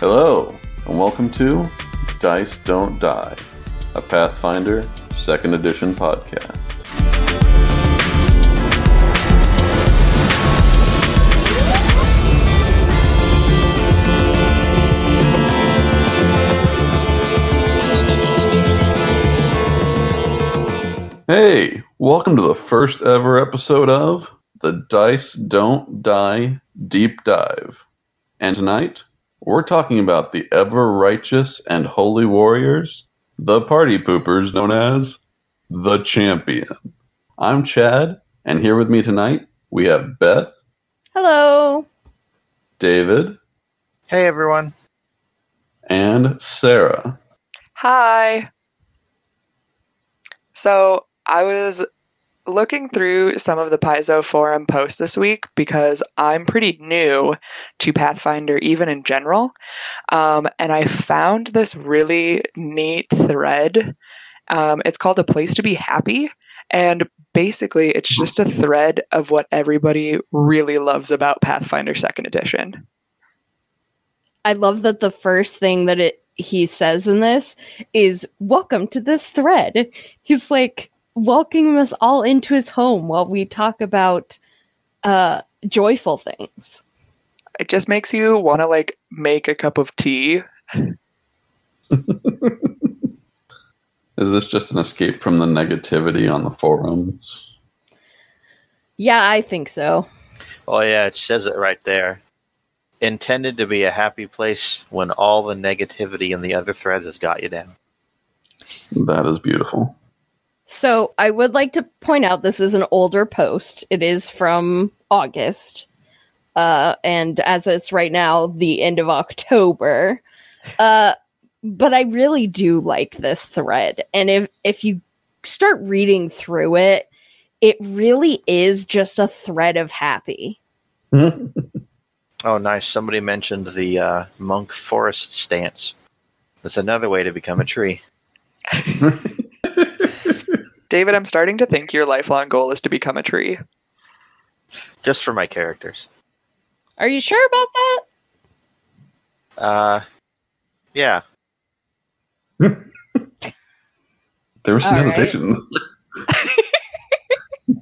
Hello, and welcome to Dice Don't Die, a Pathfinder 2nd Edition podcast. Hey, welcome to the first ever episode of the Dice Don't Die Deep Dive. And tonight, we're talking about the ever-righteous and holy warriors, the party poopers known as the Champion. I'm Chad, and here with me tonight, we have Beth. Hello. David. Hey, everyone. And Sarah. Hi. So, I was looking through some of the Paizo forum posts this week because I'm pretty new to Pathfinder even in general. And I found this really neat thread. It's called A Place to Be Happy. And basically, it's just a thread of what everybody really loves about Pathfinder 2nd Edition. I love that the first thing that he says in this is, welcome to this thread. He's like, welcoming us all into his home while we talk about joyful things. It just makes you want to like make a cup of tea. Is this just an escape from the negativity on the forums? Yeah, I think so. Oh yeah, it says it right there. Intended to be a happy place when all the negativity and the other threads has got you down. That is beautiful. So I would like to point out this is an older post. It is from August. And as it's right now, the end of October. But I really do like this thread. And if you start reading through it, it really is just a thread of happy. Oh, nice. Somebody mentioned the monk forest stance. That's another way to become a tree. David, I'm starting to think your lifelong goal is to become a tree. Just for my characters. Are you sure about that? Yeah. There was some hesitation. Right.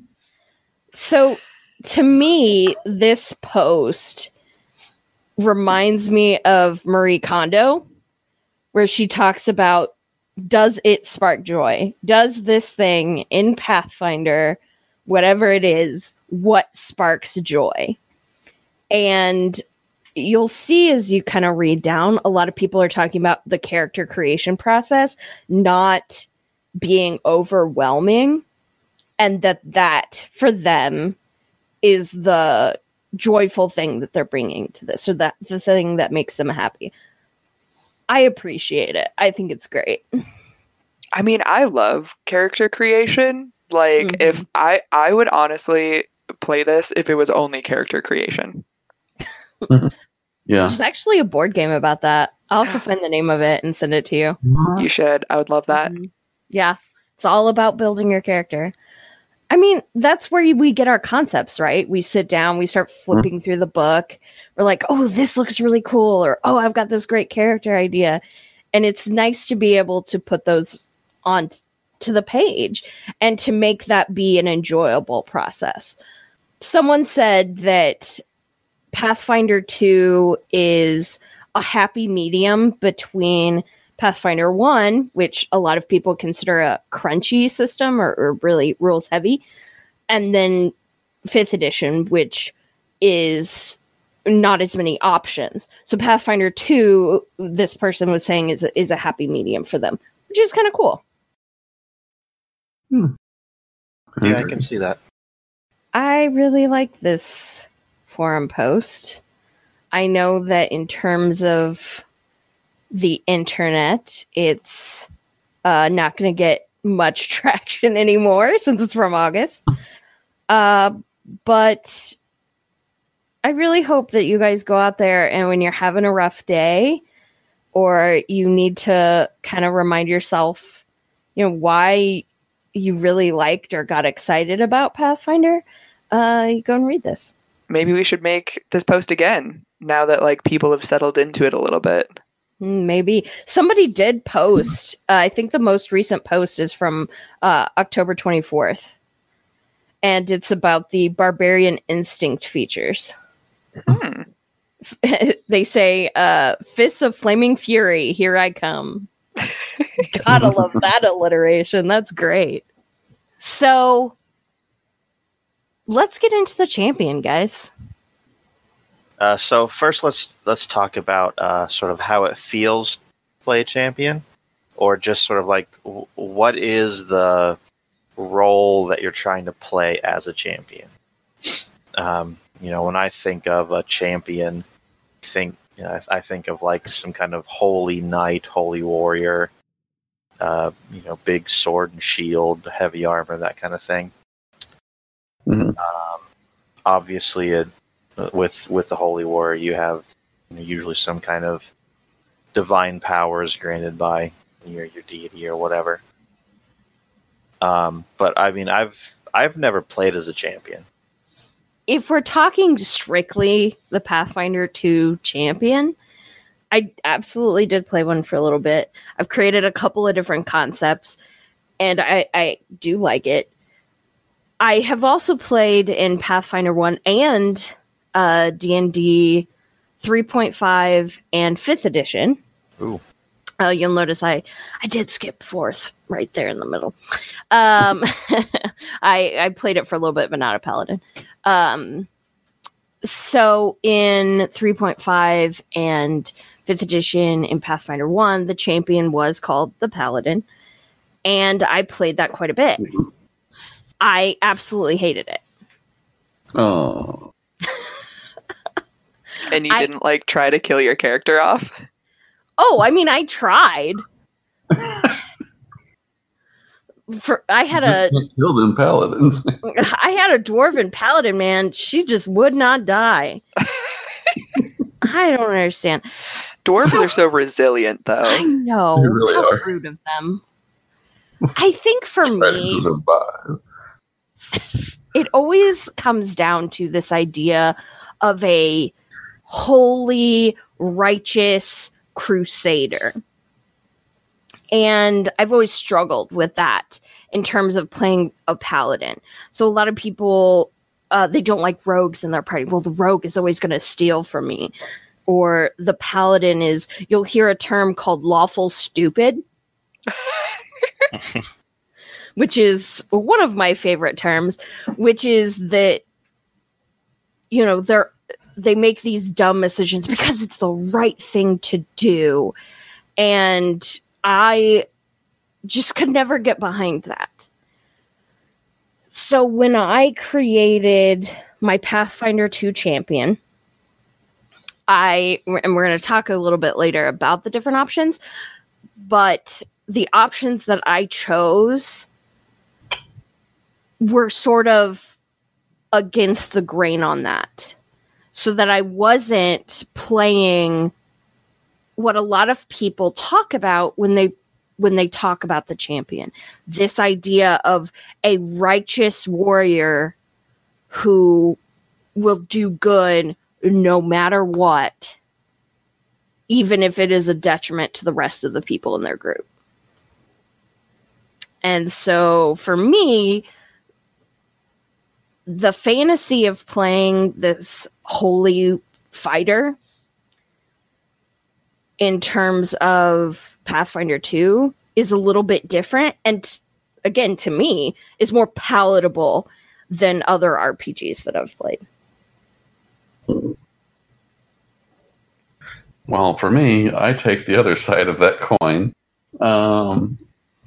So, to me, this post reminds me of Marie Kondo, where she talks about, does it spark joy? Does this thing in Pathfinder, whatever it is, what sparks joy? And you'll see as you kind of read down, a lot of people are talking about the character creation process not being overwhelming, and that for them is the joyful thing that they're bringing to this, or that the thing that makes them happy. I appreciate it. I think it's great. I mean, I love character creation. Like, mm-hmm. If I would honestly play this if it was only character creation. Yeah. There's actually a board game about that. I'll have to find the name of it and send it to you. You should. I would love that. Mm-hmm. Yeah. It's all about building your character. I mean, that's where we get our concepts, right? We sit down, we start flipping through the book. We're like, oh, this looks really cool. Or, oh, I've got this great character idea. And it's nice to be able to put those on to the page and to make that be an enjoyable process. Someone said that Pathfinder 2 is a happy medium between Pathfinder 1, which a lot of people consider a crunchy system or really rules heavy, and then 5th edition, which is not as many options. So Pathfinder 2, this person was saying, is a happy medium for them, which is kind of cool. Yeah, I can see that. I really like this forum post. I know that in terms of the internet, it's not going to get much traction anymore since it's from August. But I really hope that you guys go out there and when you're having a rough day or you need to kind of remind yourself, you know, why you really liked or got excited about Pathfinder, you go and read this. Maybe we should make this post again now that like people have settled into it a little bit. Maybe somebody did post. I think the most recent post is from October 24th. And it's about the barbarian instinct features. Hmm. They say, Fists of Flaming Fury, here I come. Gotta love that alliteration. That's great. So let's get into the champion, guys. So first, let's talk about sort of how it feels to play champion, or just sort of like what is the role that you're trying to play as a champion. You know, when I think of a champion, I think of like some kind of holy knight, holy warrior, you know, big sword and shield, heavy armor, that kind of thing. Mm-hmm. Obviously, with the holy warrior, you have usually some kind of divine powers granted by your deity or whatever. But I mean, I've never played as a champion. If we're talking strictly the Pathfinder 2 champion, I absolutely did play one for a little bit. I've created a couple of different concepts, and I do like it. I have also played in Pathfinder 1 and D&D 3.5 and 5th edition. Ooh. You'll notice I did skip 4th right there in the middle. I played it for a little bit, but not a paladin. So in 3.5 and 5th edition in Pathfinder 1, the champion was called the paladin, and I played that quite a bit. Mm-hmm. I absolutely hated it. Oh. And you didn't like try to kill your character off? Oh, I mean, I tried. I had a dwarven paladin, man. She just would not die. I don't understand. Dwarves are so resilient, though. I know. They really are. How rude of them. I think for me, it always comes down to this idea of a holy, righteous crusader. And I've always struggled with that in terms of playing a paladin. So a lot of people, they don't like rogues in their party. Well, the rogue is always going to steal from me. Or the paladin is, you'll hear a term called lawful stupid. Which is one of my favorite terms, which is that, you know, they make these dumb decisions because it's the right thing to do. And I just could never get behind that. So when I created my Pathfinder 2 champion, and we're going to talk a little bit later about the different options, but the options that I chose were sort of against the grain on that. So that I wasn't playing what a lot of people talk about when they talk about the champion, this idea of a righteous warrior who will do good no matter what, even if it is a detriment to the rest of the people in their group. And so for me, the fantasy of playing this holy fighter in terms of Pathfinder 2 is a little bit different. And again, to me, is more palatable than other RPGs that I've played. Well, for me, I take the other side of that coin.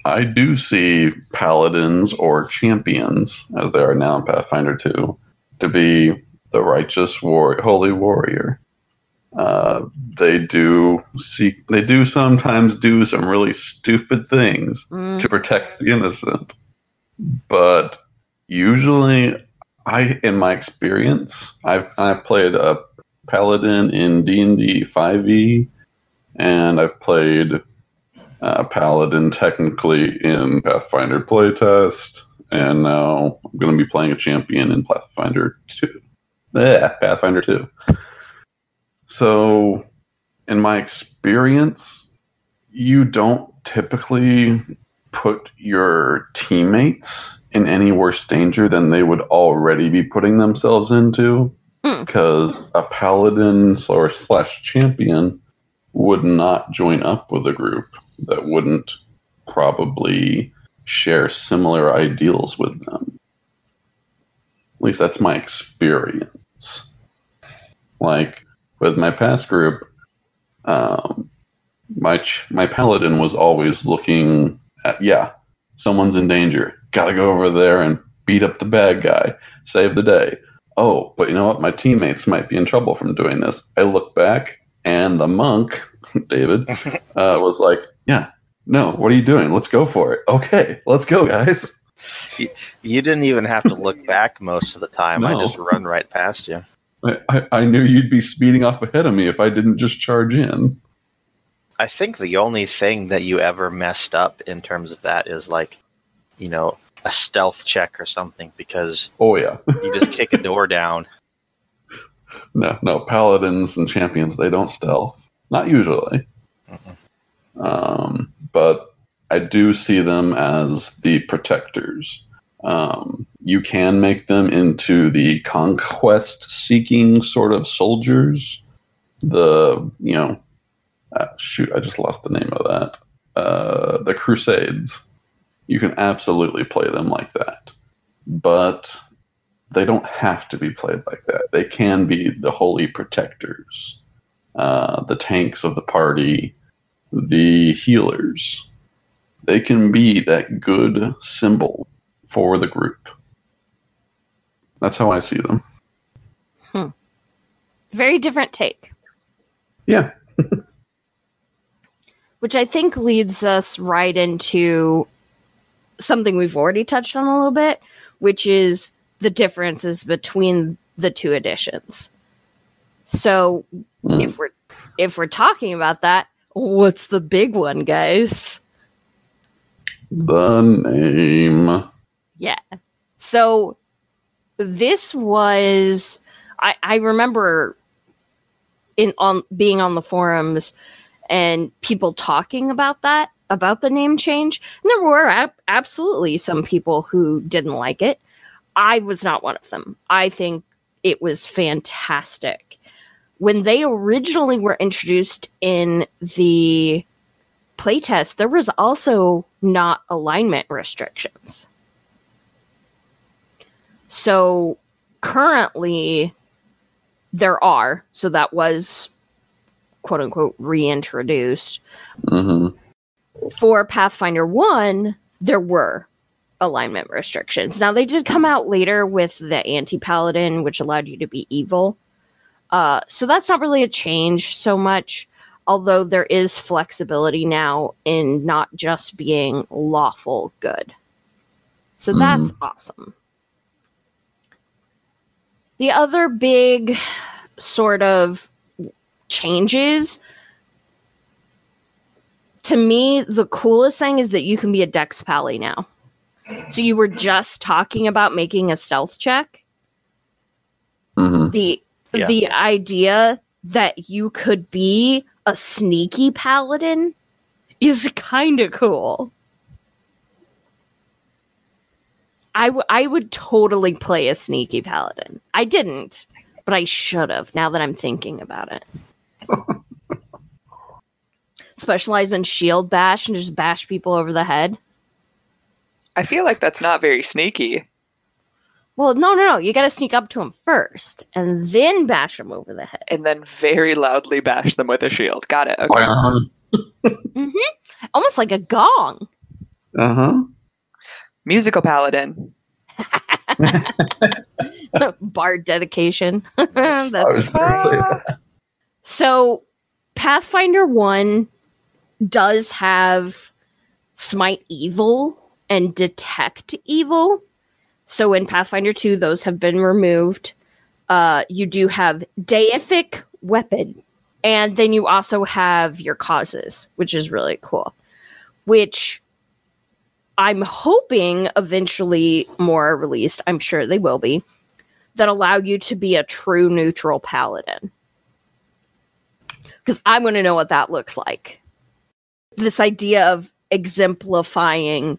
I do see paladins or champions, as they are now in Pathfinder 2, to be the righteous holy warrior. They do sometimes do some really stupid things to protect the innocent. But usually, I've played a paladin in D&D 5e, and I've played paladin technically in Pathfinder playtest, and now I'm going to be playing a champion in Pathfinder 2. So in my experience, you don't typically put your teammates in any worse danger than they would already be putting themselves into, because a paladin / champion would not join up with a group that wouldn't probably share similar ideals with them. At least that's my experience. Like, with my past group, my paladin was always looking at, someone's in danger. Gotta go over there and beat up the bad guy. Save the day. Oh, but you know what? My teammates might be in trouble from doing this. I look back, and the monk, David, was like, no, what are you doing? Let's go for it. Okay, let's go, guys. You didn't even have to look back most of the time. No. I just run right past you. I knew you'd be speeding off ahead of me if I didn't just charge in. I think the only thing that you ever messed up in terms of that is, like, you know, a stealth check or something, because you just kick a door down. No, paladins and champions, they don't stealth. Not usually. Mm-hmm. But I do see them as the protectors. You can make them into the conquest-seeking sort of soldiers. I just lost the name of that. The Crusades. You can absolutely play them like that. But they don't have to be played like that. They can be the holy protectors, the tanks of the party, the healers. They can be that good symbol for the group. That's how I see them. Very different take. Yeah. Which I think leads us right into something we've already touched on a little bit, which is the differences between the two editions. So if we're talking about that, what's the big one, guys? The name. Yeah. So this was, I remember being on the forums and people talking about that, about the name change. And there were absolutely some people who didn't like it. I was not one of them. I think it was fantastic. When they originally were introduced in the playtest, there was also not alignment restrictions. So currently there are. So that was, quote unquote, reintroduced. Mm-hmm. For Pathfinder 1, there were alignment restrictions. Now, they did come out later with the anti-paladin, which allowed you to be evil. So that's not really a change so much, although there is flexibility now in not just being lawful good. So that's awesome. The other big sort of changes, to me, the coolest thing is that you can be a Dex Pally now. So you were just talking about making a stealth check. Mm-hmm. The idea that you could be a sneaky paladin is kind of cool. I would totally play a sneaky paladin. I didn't, but I should have, now that I'm thinking about it. Specialize in shield bash and just bash people over the head. I feel like that's not very sneaky. Well, no. You got to sneak up to them first and then bash them over the head. And then very loudly bash them with a shield. Got it. Okay. Mm-hmm. Almost like a gong. Uh-huh. Musical paladin. Bard dedication. That's So Pathfinder 1 does have Smite Evil and Detect Evil. So in Pathfinder 2, those have been removed. You do have Deific Weapon. And then you also have your causes, which is really cool. Which I'm hoping eventually more are released. I'm sure they will be. That allow you to be a true neutral paladin. because I'm going to know what that looks like. This idea of exemplifying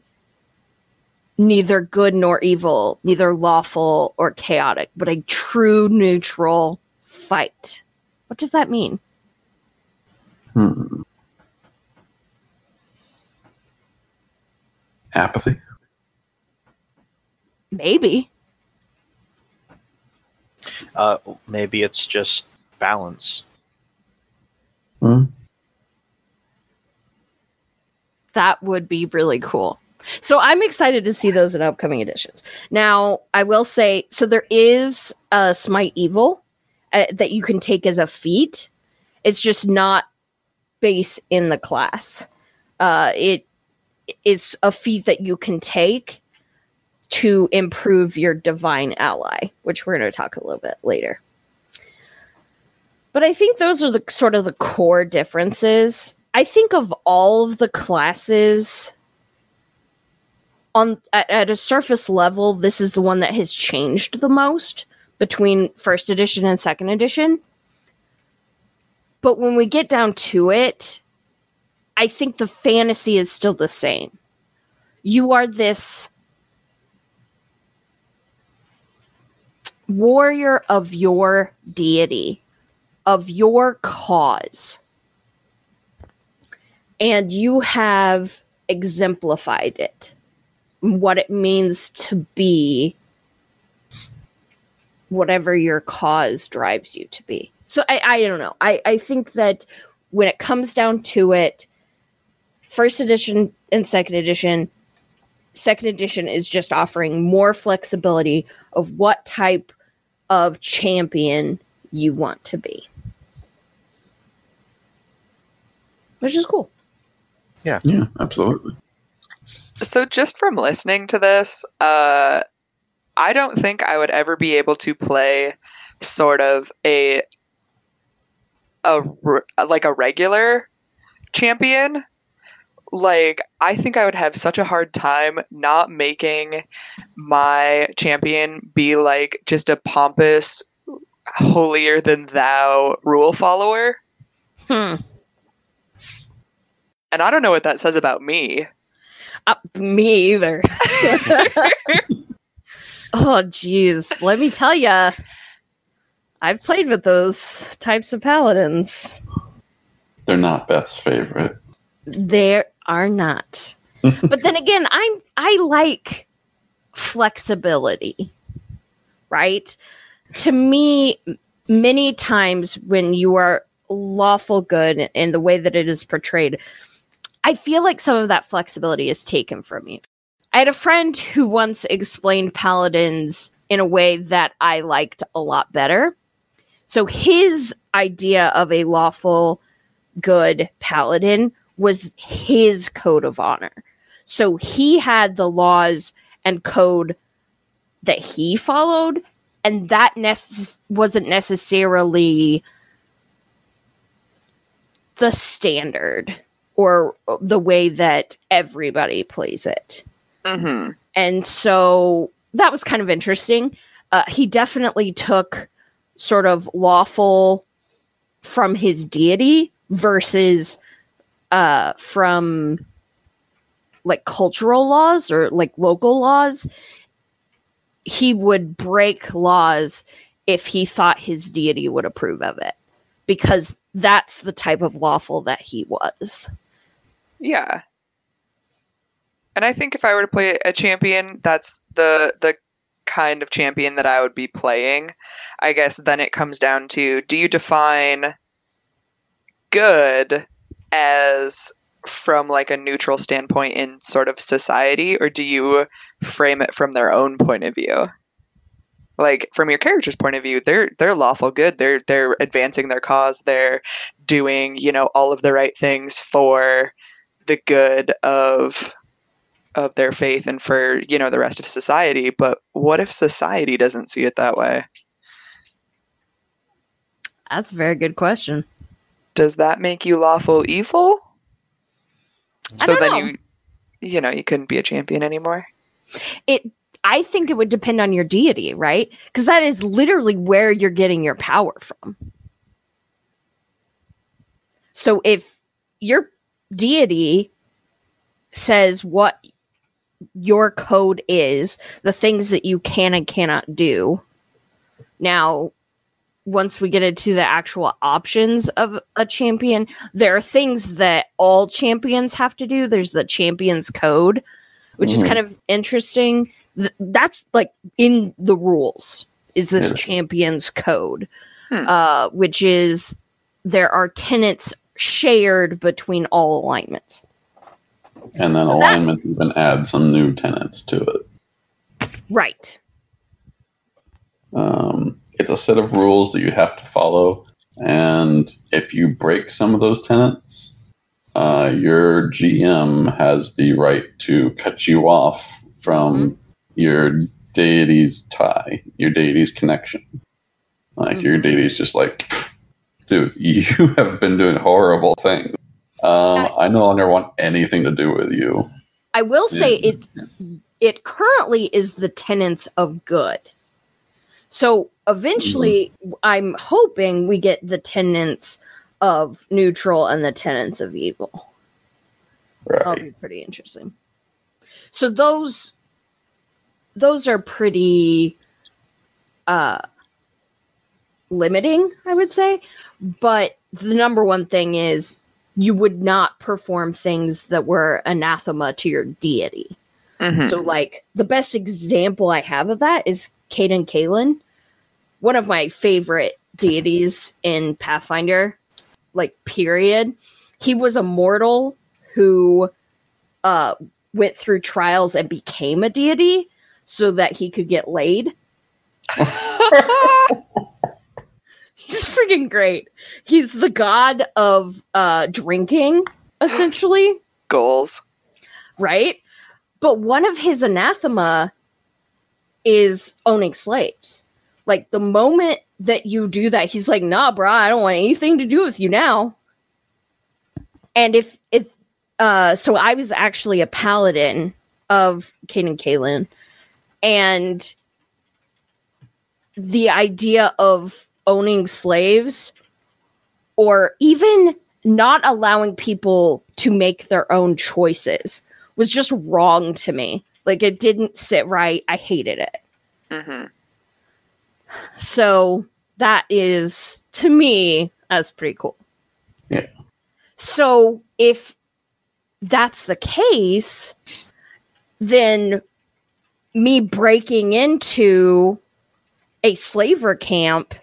neither good nor evil, neither lawful or chaotic, but a true neutral fight. What does that mean? Apathy? Maybe. Maybe it's just balance. That would be really cool. So I'm excited to see those in upcoming editions. Now, I will say, so there is a Smite Evil that you can take as a feat. It's just not base in the class. It is a feat that you can take to improve your divine ally, which we're going to talk a little bit later. But I think those are the sort of the core differences. I think of all of the classes at a surface level, this is the one that has changed the most between first edition and second edition. But when we get down to it, I think the fantasy is still the same. You are this warrior of your deity, of your cause. And you have exemplified it, what it means to be whatever your cause drives you to be. So I don't know. I think that when it comes down to it, first edition and second edition is just offering more flexibility of what type of champion you want to be. Which is cool. Yeah. Yeah, absolutely. So just from listening to this, I don't think I would ever be able to play sort of a regular champion. Like, I think I would have such a hard time not making my champion be like just a pompous, holier than thou rule follower. And I don't know what that says about me. Me either. Oh, geez. Let me tell you, I've played with those types of paladins. They're not Beth's favorite. They are not. But then again, I like flexibility, right? To me, many times when you are lawful good in the way that it is portrayed, I feel like some of that flexibility is taken from you. I had a friend who once explained paladins in a way that I liked a lot better. So his idea of a lawful good paladin was his code of honor. So he had the laws and code that he followed, and that wasn't necessarily the standard or the way that everybody plays it. Mm-hmm. And so that was kind of interesting. He definitely took sort of lawful from his deity versus from like cultural laws or like local laws. He would break laws if he thought his deity would approve of it, because that's the type of lawful that he was. Yeah. And I think if I were to play a champion, that's the kind of champion that I would be playing. I guess then it comes down to, do you define good as from like a neutral standpoint in sort of society, or do you frame it from their own point of view? Like, from your character's point of view, they're lawful good. They're advancing their cause. They're doing, all of the right things for the good of their faith and for, the rest of society. But what if society doesn't see it that way? That's a very good question. Does that make you lawful evil? So then you couldn't be a champion anymore. I think it would depend on your deity, right? Because that is literally where you're getting your power from. So if your deity says what your code is, the things that you can and cannot do. Now, once we get into the actual options of a champion, there are things that all champions have to do. There's the champion's code, which is kind of interesting. That's like in the rules, is this champion's code, which is there are tenets shared between all alignments. And then so alignments even add some new tenets to it. Right. It's a set of rules that you have to follow, and if you break some of those tenets, your GM has the right to cut you off from your deity's tie, your deity's connection. Like, your deity's just like, dude, you have been doing horrible things. I no longer want anything to do with you. I will say it currently is the tenets of good. So eventually, I'm hoping we get the tenets of neutral and the tenets of evil. Right. That'll be pretty interesting. So those are pretty limiting, I would say. But the number one thing is you would not perform things that were anathema to your deity. So, like, the best example I have of that is Cayden Cailean, one of my favorite deities in Pathfinder, like, period. He was a mortal who went through trials and became a deity so that he could get laid. He's freaking great. He's the god of drinking, essentially. Goals. Right? But one of his anathema is owning slaves. Like, the moment that you do that, he's like, nah, brah, I don't want anything to do with you now. And so I was actually a paladin of Cayden Cailean, and the idea of owning slaves or even not allowing people to make their own choices was just wrong to me. Like, it didn't sit right. I hated it. So that is, to me, that's pretty cool. Yeah. So if that's the case, then me breaking into a slaver camp,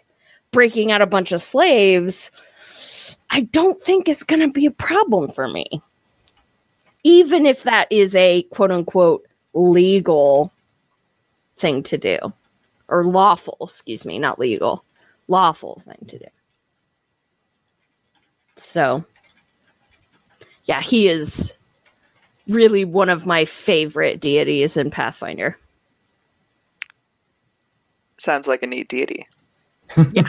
breaking out a bunch of slaves, I don't think it's going to be a problem for me. Even if that is a quote-unquote legal thing to do. Or lawful, excuse me, not legal. Lawful thing to do. So, yeah, he is really one of my favorite deities in Pathfinder. Sounds like a neat deity. Yeah.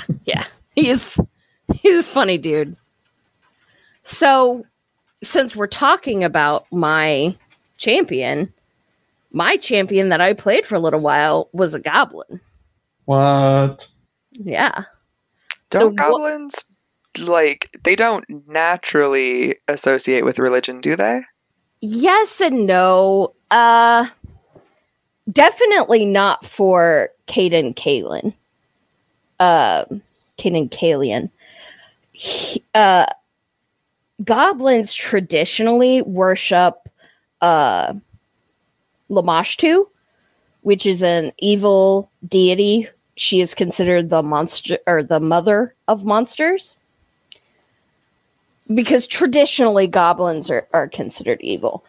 He's a funny dude. So, since we're talking about my champion that I played for a little while was a goblin. What? Yeah. Goblins, like, they don't naturally associate with religion, do they? Yes and no. Definitely not for Cayden Cailean. Cayden Cailean. Goblins traditionally worship Lamashtu, which is an evil deity. She is considered the monster or the mother of monsters, because traditionally goblins are considered evil.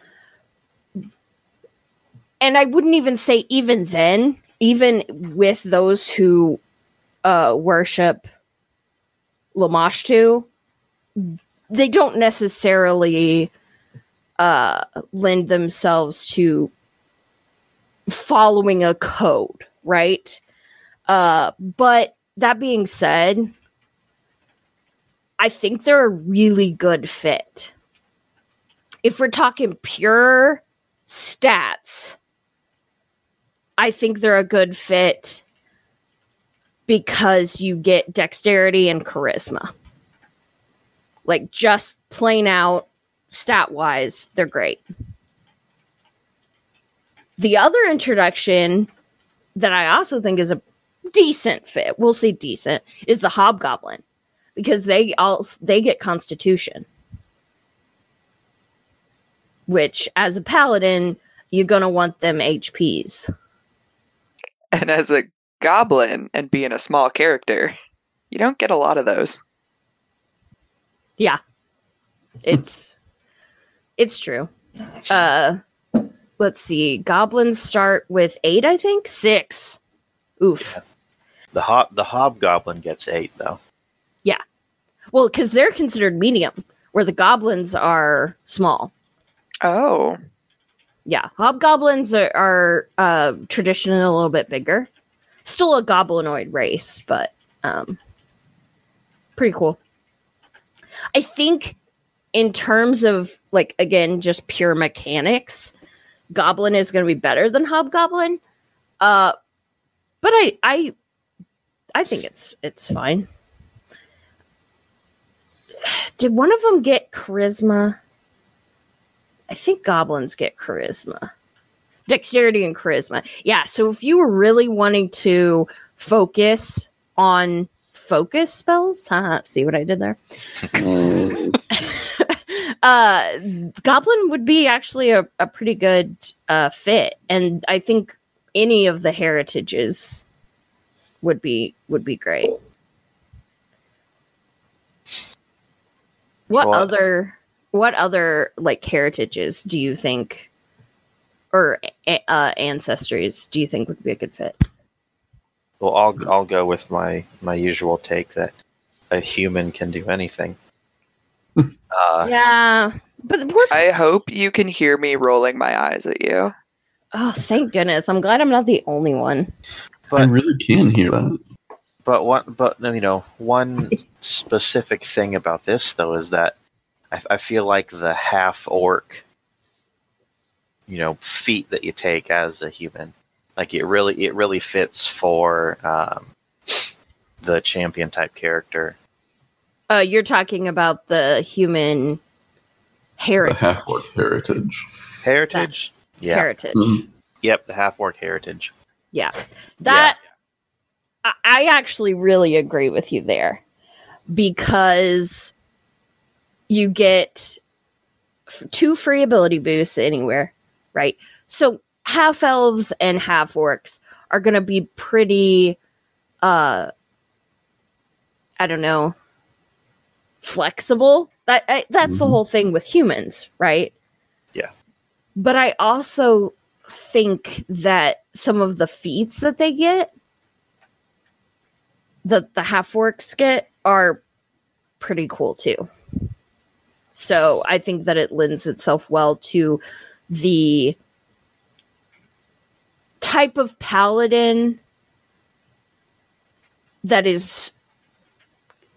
And I wouldn't even say even then, even with those who worship Lamashtu, they don't necessarily lend themselves to following a code, right? But that being said, I think they're a really good fit. If we're talking pure stats, I think they're a good fit because you get dexterity and charisma. Like, just plain out, stat-wise, they're great. The other introduction that I also think is a decent fit, we'll say decent, is the Hobgoblin. Because they get Constitution. Which, as a paladin, you're going to want them HPs. And as a goblin, and being a small character, you don't get a lot of those. Yeah. It's true. Let's see. Goblins start with 8, I think? 6. Oof. Yeah. The hobgoblin gets 8, though. Yeah. Well, because they're considered medium, where the goblins are small. Oh. Yeah. Hobgoblins are traditionally a little bit bigger. Still a goblinoid race, but pretty cool. I think in terms of, like, again, just pure mechanics, Goblin is going to be better than Hobgoblin. But I think it's fine. Did one of them get charisma? I think goblins get charisma. Dexterity and charisma. Yeah, so if you were really wanting to focus on focus spells, see what I did there? Goblin would be actually a pretty good fit. And I think any of the heritages would be great. What other like heritages do you think, or ancestries do you think would be a good fit? Well, I'll go with my usual take that a human can do anything. Yeah, but I hope you can hear me rolling my eyes at you. Oh, thank goodness! I'm glad I'm not the only one. But I really can hear that. But one specific thing about this though is that I feel like the half orc, feat that you take as a human, like it really fits for the champion type character. You're talking about the human heritage, the half orc heritage. Heritage, that. Yeah, heritage. Mm-hmm. Yep, the half orc heritage. Yeah, that yeah. I actually really agree with you there because. You get 2 free ability boosts anywhere, right? So half elves and half orcs are going to be pretty, flexible. That's the whole thing with humans, right? Yeah. But I also think that some of the feats that they get, that the half orcs get, are pretty cool too. So I think that it lends itself well to the type of paladin that is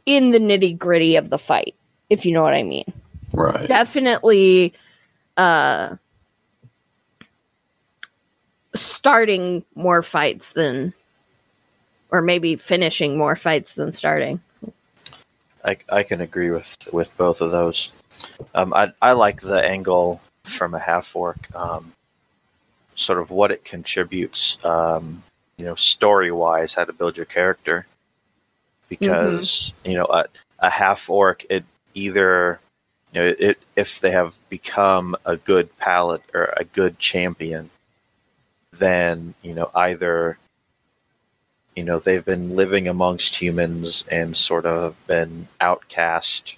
in the nitty-gritty of the fight, if you know what I mean. Right. Definitely starting more fights than... Or maybe finishing more fights than starting. I can agree with both of those. I like the angle from a half orc, sort of what it contributes, story wise, how to build your character. Because a half orc, it either if they have become a good paladin or a good champion, then either they've been living amongst humans and sort of been outcast.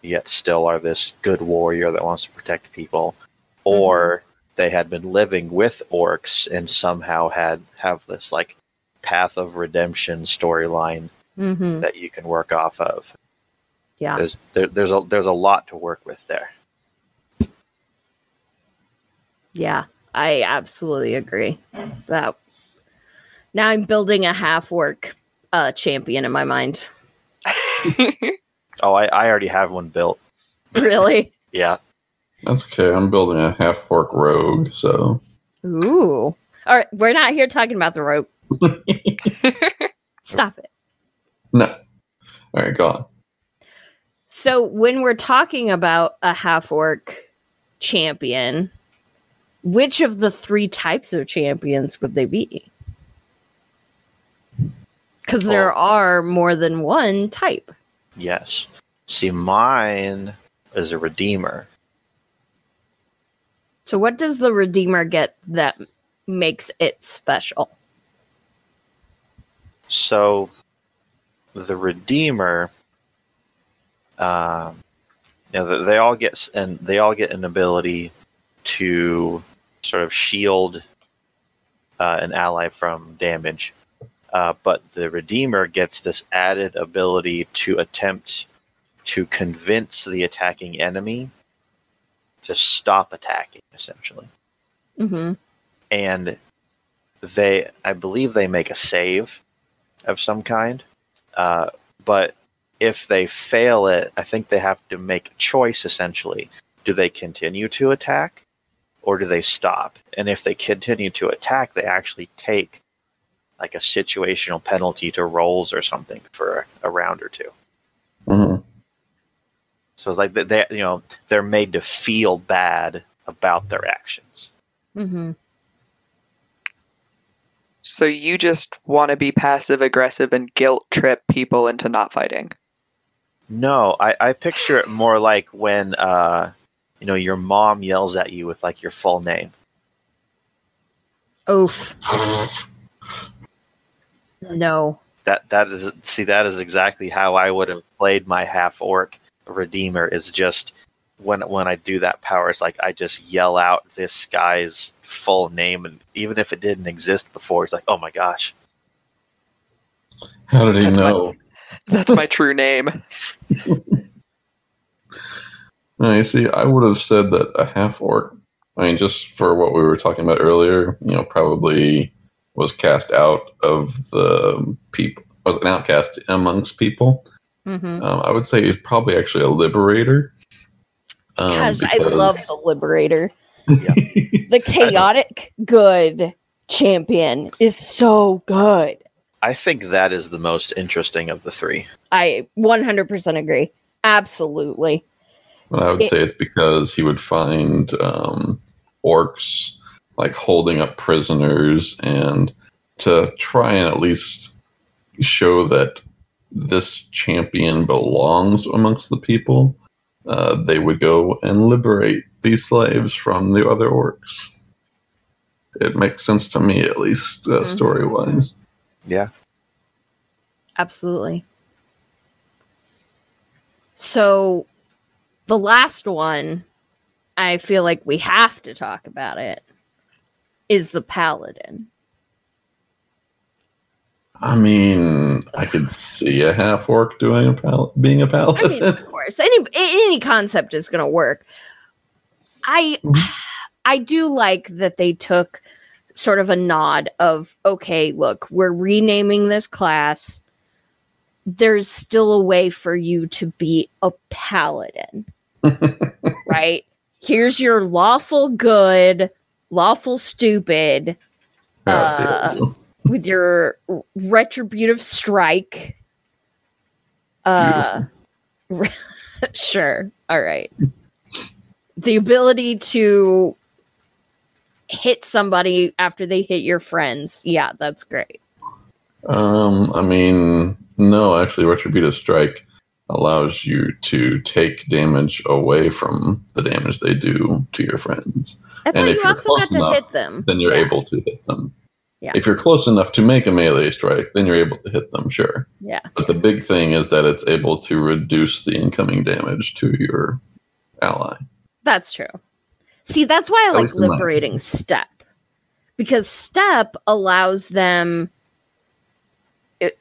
Yet still are this good warrior that wants to protect people, or they had been living with orcs and somehow have this like path of redemption storyline that you can work off of. Yeah, there's a lot to work with there. Yeah, I absolutely agree. That now I'm building a half orc champion in my mind. Oh, I already have one built. Really? Yeah. That's okay. I'm building a half-orc rogue, so... Ooh. All right, we're not here talking about the rogue. Stop it. No. All right, go on. So when we're talking about a half-orc champion, which of the three types of champions would they be? Because there are more than one type. Yes. See, mine is a redeemer. So what does the redeemer get that makes it special? So the redeemer, you know, they all get an ability to sort of shield an ally from damage. But the Redeemer gets this added ability to attempt to convince the attacking enemy to stop attacking, essentially. Mm-hmm. And I believe they make a save of some kind. But if they fail it, I think they have to make a choice, essentially. Do they continue to attack, or do they stop? And if they continue to attack, they actually take like a situational penalty to rolls or something for a round or two. Mm-hmm. So it's like they, you know, they're made to feel bad about their actions. Mm-hmm. So you just want to be passive aggressive and guilt trip people into not fighting? No, I picture it more like when, you know, your mom yells at you with like your full name. Oof. No. That is exactly how I would have played my half orc redeemer. Is just when I do that power, it's like I just yell out this guy's full name, and even if it didn't exist before, it's like, oh my gosh, how did he know? That's my true name. No, you see, I would have said that a half orc. I mean, just for what we were talking about earlier, you know, probably was cast out of the people, was an outcast amongst people. Mm-hmm. I would say he's probably actually a liberator. Gosh, I love the liberator. Yeah. The chaotic good champion is so good. I think that is the most interesting of the three. I 100% agree. Absolutely. Well, I would say it's because he would find orcs like holding up prisoners, and to try and at least show that this champion belongs amongst the people, they would go and liberate these slaves from the other orcs. It makes sense to me, at least story-wise. Yeah. Absolutely. So the last one, I feel like we have to talk about it, is the paladin. I mean, I could see a half-orc being a paladin. I mean, of course. Any concept is going to work. I do like that they took sort of a nod of, okay, look, we're renaming this class. There's still a way for you to be a paladin. Right? Here's your lawful good, lawful stupid, with your retributive strike. Sure. All right. The ability to hit somebody after they hit your friends. Yeah, that's great. I mean, no, actually, retributive strike allows you to take damage away from the damage they do to your friends. And if you're close enough, hit them. Then you're able to hit them. Yeah. If you're close enough to make a melee strike, then you're able to hit them, sure. Yeah. But the big thing is that it's able to reduce the incoming damage to your ally. That's true. See, that's why I like liberating Step. Because Step allows them...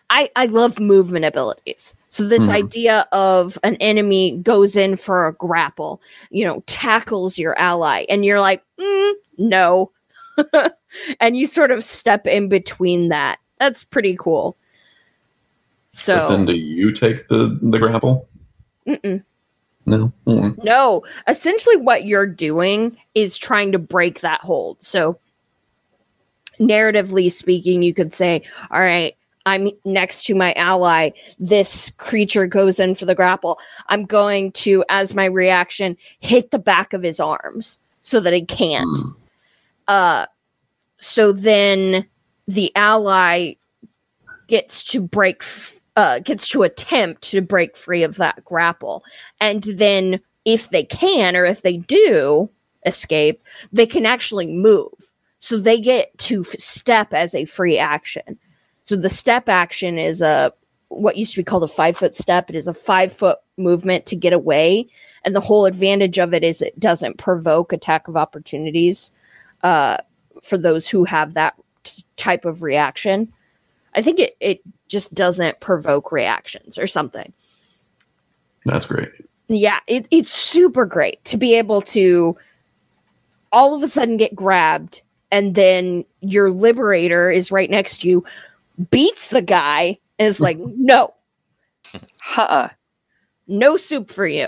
I love movement abilities. So this idea of an enemy goes in for a grapple, you know, tackles your ally, and you're like, no. And you sort of step in between that. That's pretty cool. So but then do you take the grapple? No. Mm-mm. No. Essentially what you're doing is trying to break that hold. So narratively speaking, you could say, all right, I'm next to my ally. This creature goes in for the grapple. I'm going to, as my reaction, hit the back of his arms so that he can't. So then the ally gets to attempt to break free of that grapple. And then if they can, or if they do escape, they can actually move. So they get to step as a free action. So the step action is what used to be called a 5-foot step. It is a 5-foot movement to get away. And the whole advantage of it is it doesn't provoke attack of opportunities for those who have that type of reaction. I think it just doesn't provoke reactions or something. That's great. Yeah, it's super great to be able to all of a sudden get grabbed, and then your liberator is right next to you, beats the guy, and is like, no. Uh-uh. No soup for you.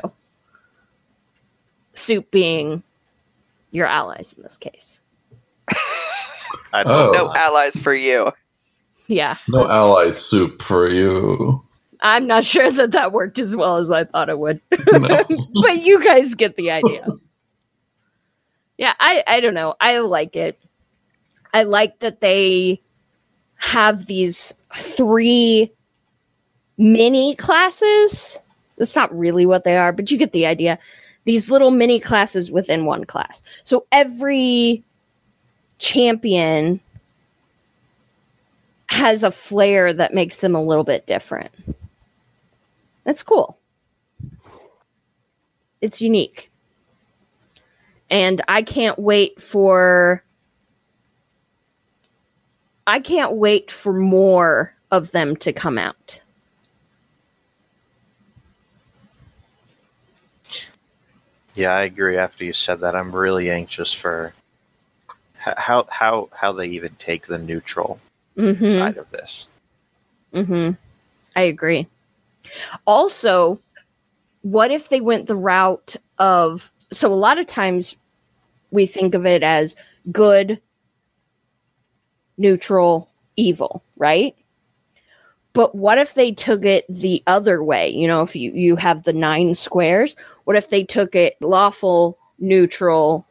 Soup being your allies in this case. I don't know allies for you. Yeah. No ally soup for you. I'm not sure that worked as well as I thought it would. No. But you guys get the idea. Yeah, I don't know. I like it. I like that they have these 3 mini classes. That's not really what they are, but you get the idea. These little mini classes within one class. So every champion has a flair that makes them a little bit different. That's cool. It's unique. And I can't wait for more of them to come out. Yeah, I agree. After you said that, I'm really anxious for how they even take the neutral side of this. Mm-hmm. I agree. Also, what if they went the route of... So a lot of times we think of it as good, neutral, evil, right? But what if they took it the other way? You know, if you have the 9 squares, what if they took it lawful, neutral,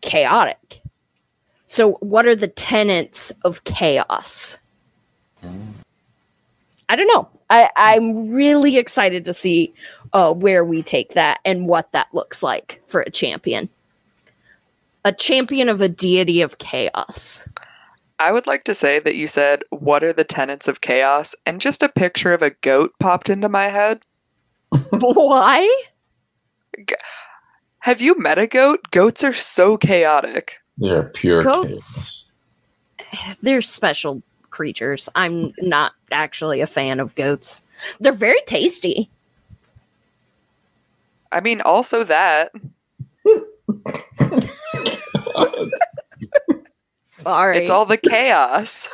chaotic? So what are the tenets of chaos? I don't know. I'm really excited to see where we take that and what that looks like for a champion. A champion of a deity of chaos. I would like to say that you said, what are the tenets of chaos? And just a picture of a goat popped into my head. Why? Have you met a goat? Goats are so chaotic. They're pure goats. Chaos. They're special creatures. I'm not actually a fan of goats. They're very tasty. I mean, also that. Sorry. It's all the chaos.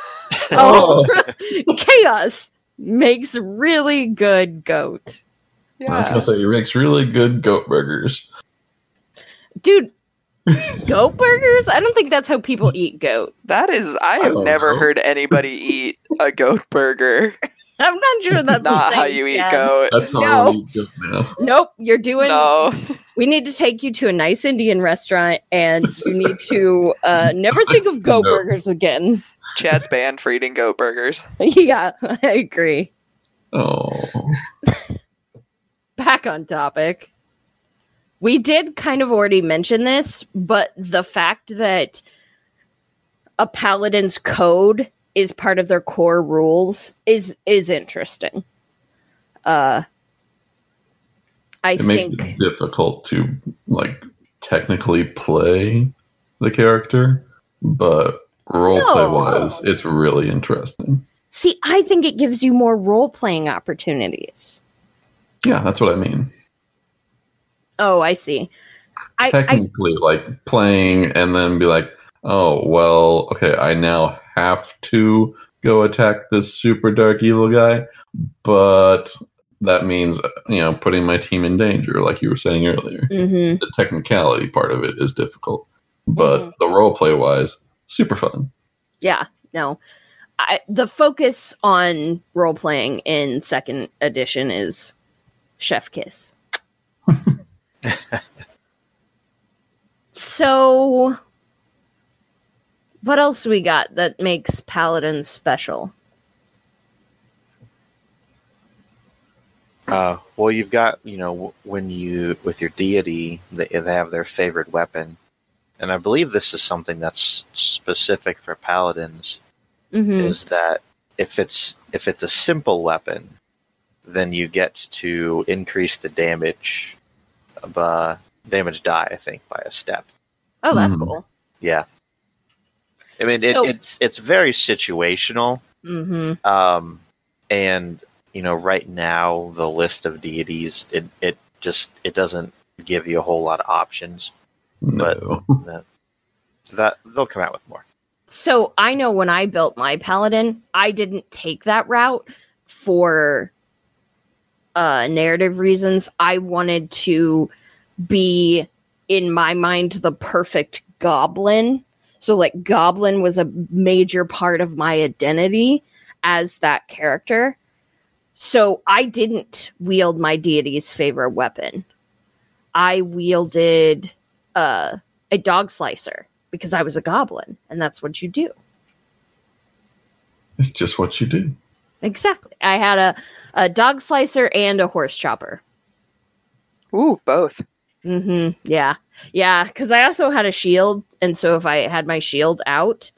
Oh, chaos makes really good goat. Yeah. I was going to say, it makes really good goat burgers. Dude. Goat burgers? I don't think that's how people eat goat. That is, I have never heard anybody eat a goat burger. I'm not sure that's not how you eat goat. That's how we eat goat now. Nope, you're doing. No. We need to take you to a nice Indian restaurant, and you need to never think of goat burgers again. Chad's banned for eating goat burgers. Yeah, I agree. Oh. Back on topic. We did kind of already mention this, but the fact that a paladin's code is part of their core rules is interesting. I think it makes it difficult to technically play the character, but roleplay-wise, it's really interesting. See, I think it gives you more role-playing opportunities. Yeah, that's what I mean. Oh, I see. Technically, playing and then be like, oh, well, okay, I now have to go attack this super dark evil guy, but that means, putting my team in danger, like you were saying earlier. Mm-hmm. The technicality part of it is difficult, but the role play wise, super fun. Yeah, no. the focus on role playing in second edition is chef kiss. So, what else we got that makes Paladin special? Well, you've got, you know, when you, with your deity, they have their favorite weapon. And I believe this is something that's specific for Paladins, mm-hmm. is that if it's a simple weapon, then you get to increase the damage die, I think, by a step. Oh, that's cool. Yeah. I mean, so, it's very situational. Mm-hmm. And, you know, right now, the list of deities, it doesn't give you a whole lot of options. No. But that they'll come out with more. So I know when I built my Paladin, I didn't take that route for narrative reasons. I wanted to be, in my mind, the perfect goblin. So, like, goblin was a major part of my identity as that character. So I didn't wield my deity's favorite weapon. I wielded a dog slicer because I was a goblin, and that's what you do. It's just what you do. Exactly. I had a dog slicer and a horse chopper. Ooh, both. Mm-hmm. Yeah. Because I also had a shield, and so if I had my shield out,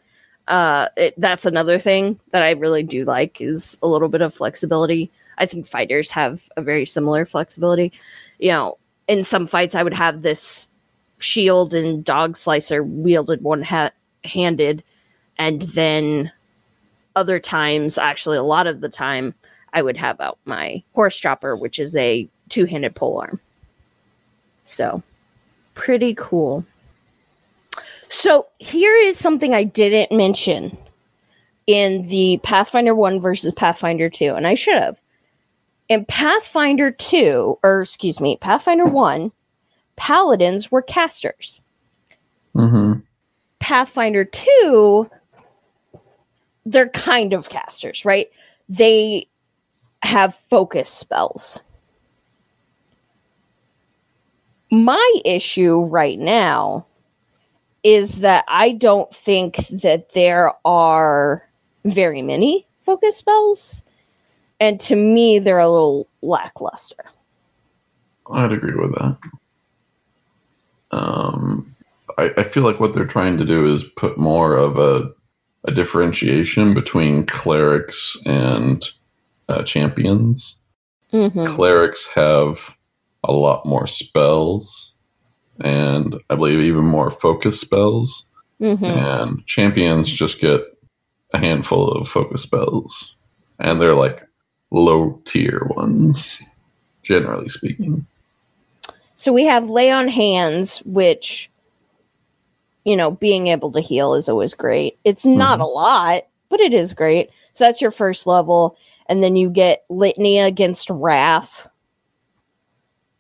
that's another thing that I really do like is a little bit of flexibility. I think fighters have a very similar flexibility. You know, in some fights, I would have this shield and dog slicer wielded one-handed, and then other times, actually a lot of the time, I would have out my horse chopper, which is a two-handed polearm. So, pretty cool. So, here is something I didn't mention in the Pathfinder 1 versus Pathfinder 2, and I should have. In Pathfinder 1, Paladins were casters. Mm-hmm. Pathfinder 2, they're kind of casters, right? They have focus spells. My issue right now is that I don't think that there are very many focus spells. And to me, they're a little lackluster. I'd agree with that. I feel like what they're trying to do is put more of a differentiation between clerics and champions. Mm-hmm. Clerics have a lot more spells, and I believe even more focus spells. Mm-hmm. And champions just get a handful of focus spells, and they're like low tier ones, generally speaking. So we have lay on hands, which, you know, being able to heal is always great. It's not a lot, but it is great. So that's your first level, and then you get litany against wrath,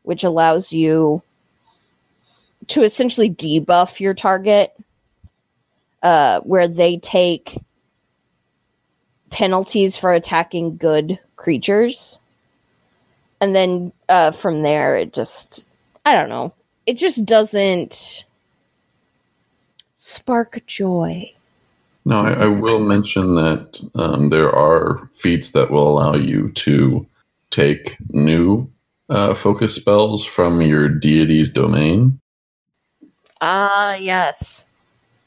which allows you to essentially debuff your target, where they take penalties for attacking good creatures. And then from there, it just, I don't know. It just doesn't spark joy. No, I will mention that there are feats that will allow you to take new focus spells from your deity's domain. Yes.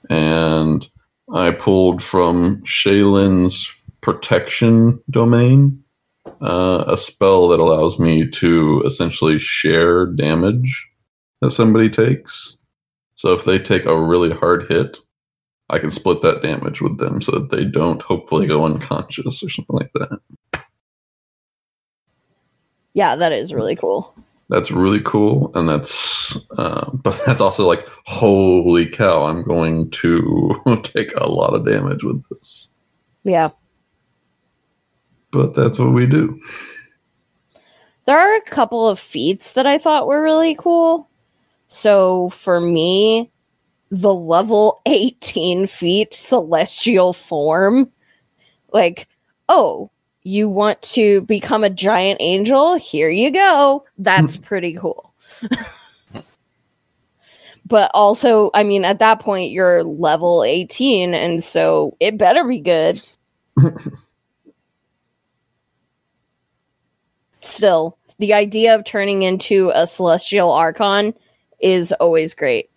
And I pulled from Shaylin's protection domain a spell that allows me to essentially share damage that somebody takes. So if they take a really hard hit, I can split that damage with them so that they don't hopefully go unconscious or something like that. Yeah, that is really cool. That's really cool, and that's, but that's also like, holy cow, I'm going to take a lot of damage with this. Yeah. But that's what we do. There are a couple of feats that I thought were really cool. So for me, the level 18 feat Celestial Form like, oh, you want to become a giant angel? Here you go. That's pretty cool. But also, I mean, at that point, you're level 18, and so it better be good. Still, the idea of turning into a celestial archon is always great.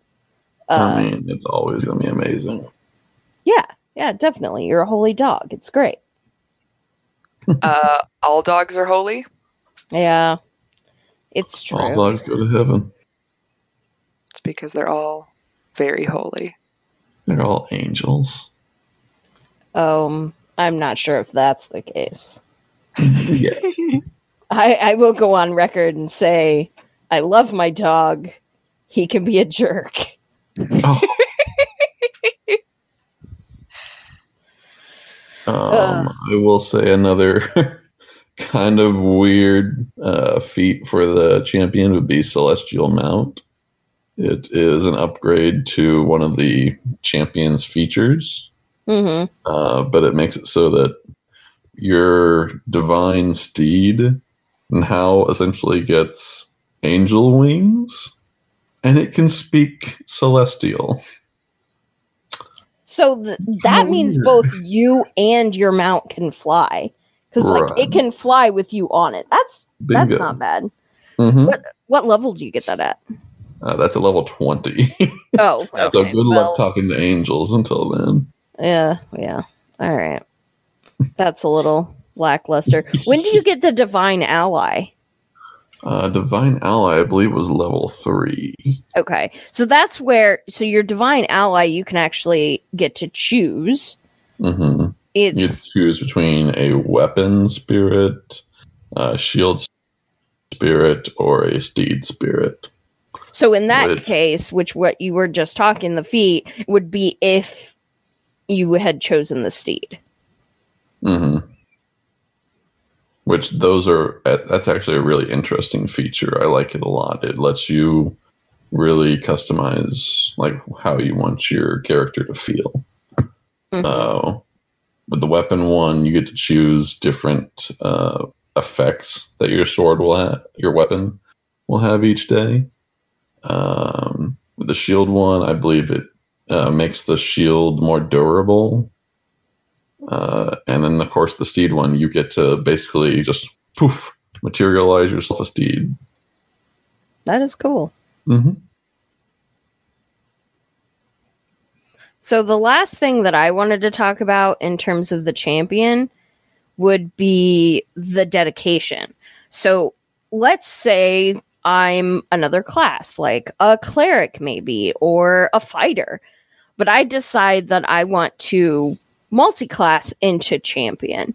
I mean, it's always going to be amazing. Yeah, definitely. You're a holy dog. It's great. All dogs are holy? Yeah, it's true. All dogs go to heaven. Because they're all very holy. They're all angels. I'm not sure if that's the case. Yes. I will go on record and say, I love my dog. He can be a jerk. Oh. I will say another kind of weird feat for the champion would be Celestial Mount. It is an upgrade to one of the champion's features, but it makes it so that your divine steed now essentially gets angel wings, and it can speak celestial. So that means both you and your mount can fly, because like it can fly with you on it. That's not bad. Mm-hmm. What level do you get that at? That's a level 20. Oh, okay. So good luck talking to angels until then. Yeah. All right. That's a little lackluster. When do you get the Divine Ally? Divine Ally, I believe, was level 3. Okay. So that's where... So your Divine Ally, you can actually get to choose. Mm-hmm. You choose between a weapon spirit, a shield spirit, or a steed spirit. So in that case, what you were just talking, the feat would be if you had chosen the steed. Mm-hmm. Which that's actually a really interesting feature. I like it a lot. It lets you really customize like how you want your character to feel. Mm-hmm. With the weapon one, you get to choose different effects that your weapon will have each day. The shield one, I believe it makes the shield more durable. And then, of course, the steed one, you get to basically just poof, materialize yourself a steed. That is cool. Mm-hmm. So the last thing that I wanted to talk about in terms of the champion would be the dedication. So let's say I'm another class, like a cleric maybe, or a fighter. But I decide that I want to multi-class into champion.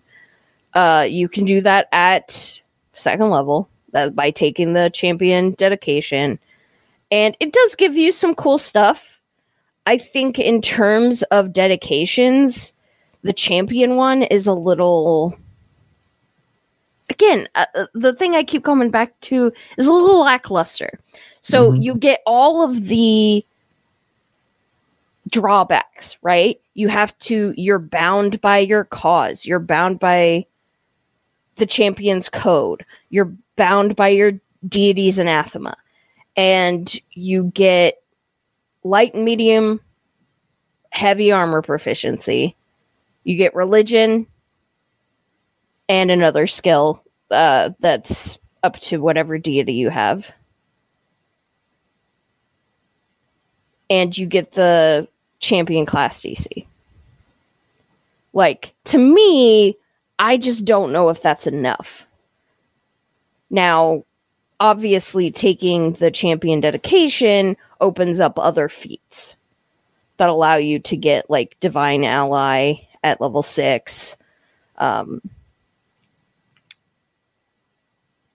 You can do that at second level by taking the champion dedication. And it does give you some cool stuff. I think in terms of dedications, the champion one is a little... Again, the thing I keep coming back to is a little lackluster. So you get all of the drawbacks, right? You're bound by your cause. You're bound by the champion's code. You're bound by your deity's anathema. And you get light, medium, heavy armor proficiency. You get religion. And another skill that's up to whatever deity you have. And you get the champion class DC. Like, to me, I just don't know if that's enough. Now, obviously, taking the champion dedication opens up other feats that allow you to get, like, Divine Ally at level 6.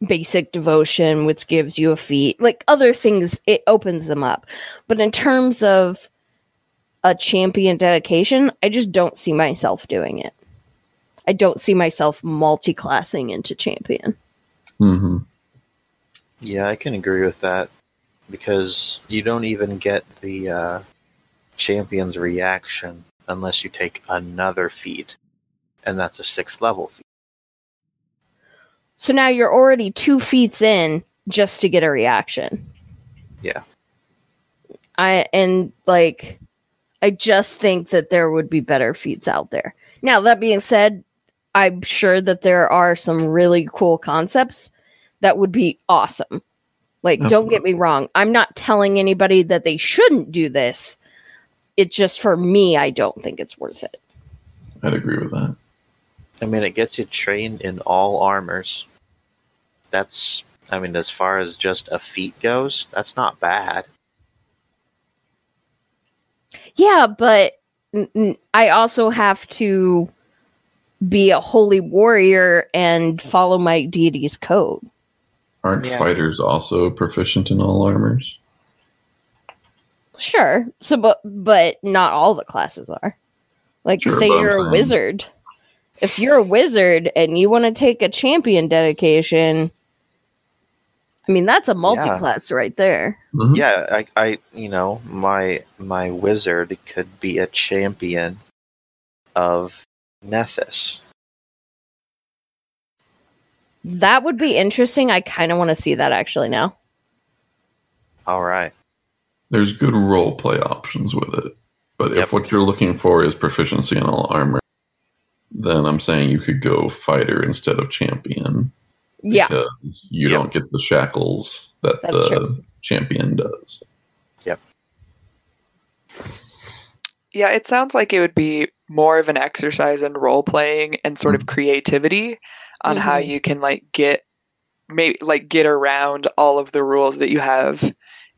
Basic devotion, which gives you a feat, like other things, it opens them up. But in terms of a champion dedication, I just don't see myself doing it. I don't see myself multi-classing into champion. Mm-hmm. Yeah, I can agree with that, because you don't even get the champion's reaction unless you take another feat. and that's a 6th level feat. So now you're already 2 feats in just to get a reaction. Yeah. I just think that there would be better feats out there. Now, that being said, I'm sure that there are some really cool concepts that would be awesome. Don't get me wrong. I'm not telling anybody that they shouldn't do this. It's just for me, I don't think it's worth it. I'd agree with that. I mean, it gets you trained in all armors. That's, I mean, as far as just a feat goes, that's not bad. Yeah, but I also have to be a holy warrior and follow my deity's code. Aren't fighters also proficient in all armors? Sure, so but not all the classes are. Say you're a wizard. If you're a wizard and you want to take a champion dedication, I mean, that's a multi-class right there. Mm-hmm. Yeah, I my wizard could be a champion of Nethys. That would be interesting. I kind of want to see that actually now. All right. There's good role play options with it. But if what you're looking for is proficiency in all armor, then I'm saying you could go fighter instead of champion. Yeah. Because you don't get the shackles that the champion does. Yep. Yeah, it sounds like it would be more of an exercise in role playing and sort of creativity on how you can get around all of the rules that you have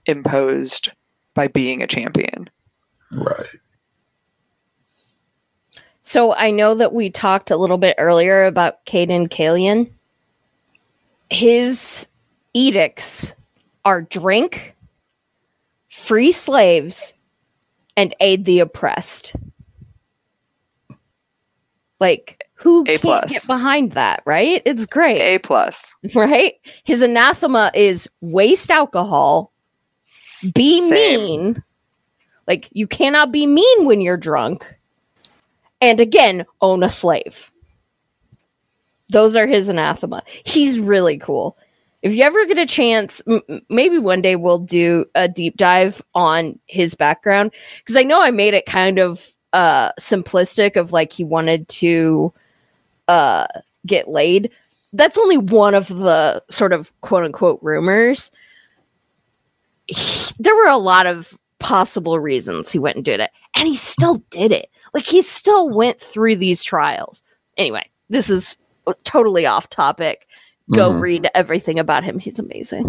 imposed by being a champion. Right. So I know that we talked a little bit earlier about Cayden Cailean. His edicts are drink, free slaves, and aid the oppressed. Who can't get behind that, right? It's great. A+. Right? His anathema is waste alcohol, be mean. You cannot be mean when you're drunk. And again, own a slave. Those are his anathema. He's really cool. If you ever get a chance, maybe one day we'll do a deep dive on his background. Because I know I made it kind of simplistic of he wanted to get laid. That's only one of the sort of quote-unquote rumors. There were a lot of possible reasons he went and did it. And he still did it. He still went through these trials. Anyway, this is totally off topic. Go read everything about him. He's amazing.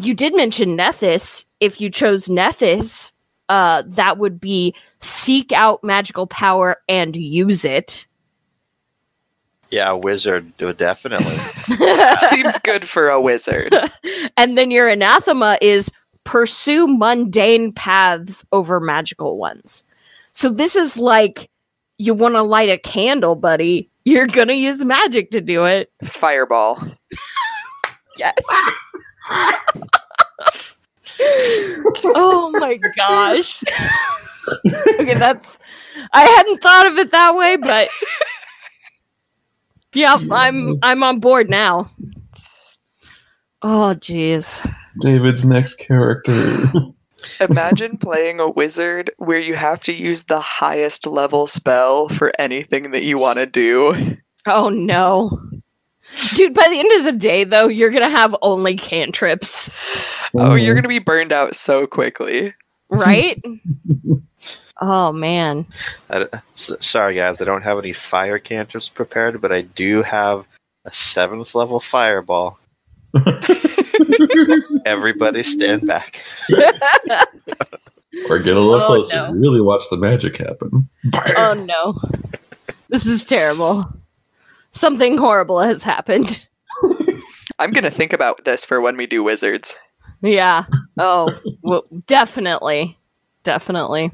You did mention Nethys. If you chose Nethys, that would be seek out magical power and use it. Yeah, a wizard definitely. Seems good for a wizard. And then your anathema is pursue mundane paths over magical ones. So this is you want to light a candle, buddy. You're going to use magic to do it. Fireball. Yes. Oh my gosh. Okay, I hadn't thought of it that way, but yeah, I'm on board now. Oh jeez. David's next character. Imagine playing a wizard where you have to use the highest level spell for anything that you want to do. Oh no. Dude, by the end of the day, though, you're going to have only cantrips. Oh, you're going to be burned out so quickly. Right? Oh, man. Sorry, guys. I don't have any fire cantrips prepared, but I do have a 7th level fireball. Everybody stand back. Or get a little closer. No. Really watch the magic happen. Bam! Oh, no. This is terrible. Something horrible has happened. I'm going to think about this for when we do wizards. Yeah. Oh, well, definitely. Definitely.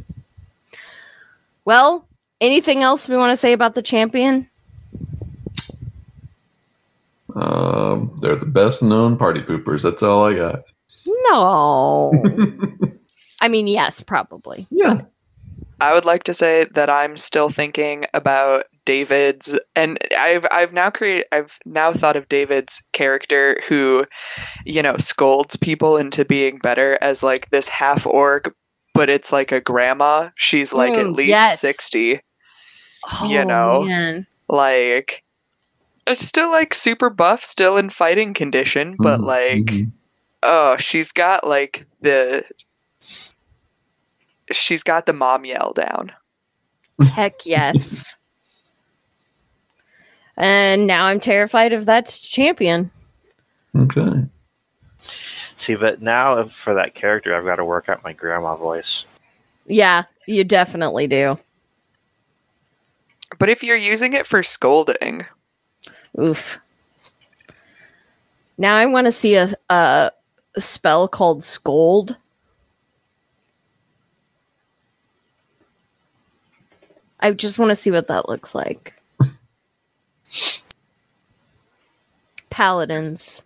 Well, anything else we want to say about the champion? They're the best known party poopers. That's all I got. No. I mean, yes, probably. Yeah. I would like to say that I'm still thinking about David's, and I've now thought of David's character who, you know, scolds people into being better as like this half orc, but it's like a grandma. She's like at least 60. Oh, you know, man. Like it's still like super buff, still in fighting condition, but like, oh, she's got the mom yell down. Heck yes. And now I'm terrified of that champion. Okay. See, but now for that character, I've got to work out my grandma voice. Yeah, you definitely do. But if you're using it for scolding... Oof. Now I want to see a spell called Scold. I just want to see what that looks like. Paladins,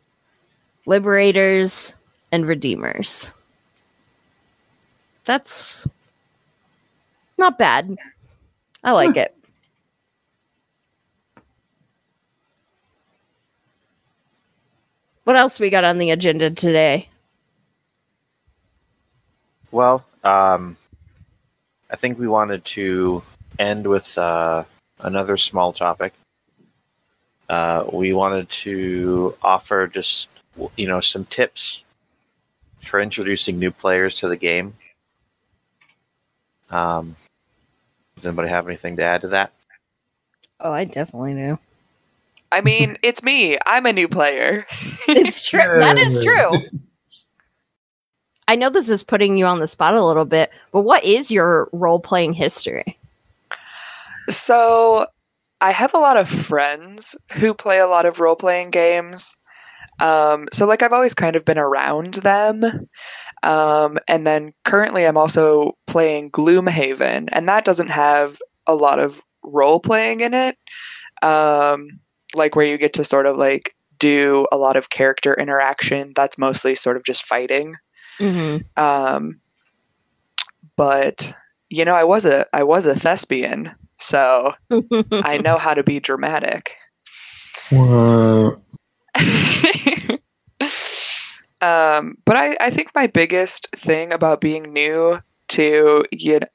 liberators, and redeemers. That's not bad. I like it. What else we got on the agenda today? Well, I think we wanted to end with another small topic. We wanted to offer just, you know, some tips for introducing new players to the game. Does anybody have anything to add to that? Oh, I definitely do. I mean, it's me. I'm a new player. It's true. That is true. I know this is putting you on the spot a little bit, but what is your role-playing history? So... I have a lot of friends who play a lot of role-playing games. So, like, I've always kind of been around them. And then currently I'm also playing Gloomhaven, and that doesn't have a lot of role-playing in it. Like, where you get to sort of, like, do a lot of character interaction. That's mostly sort of just fighting. Mm-hmm. But, you know, I was a thespian. So I know how to be dramatic. But I think my biggest thing about being new to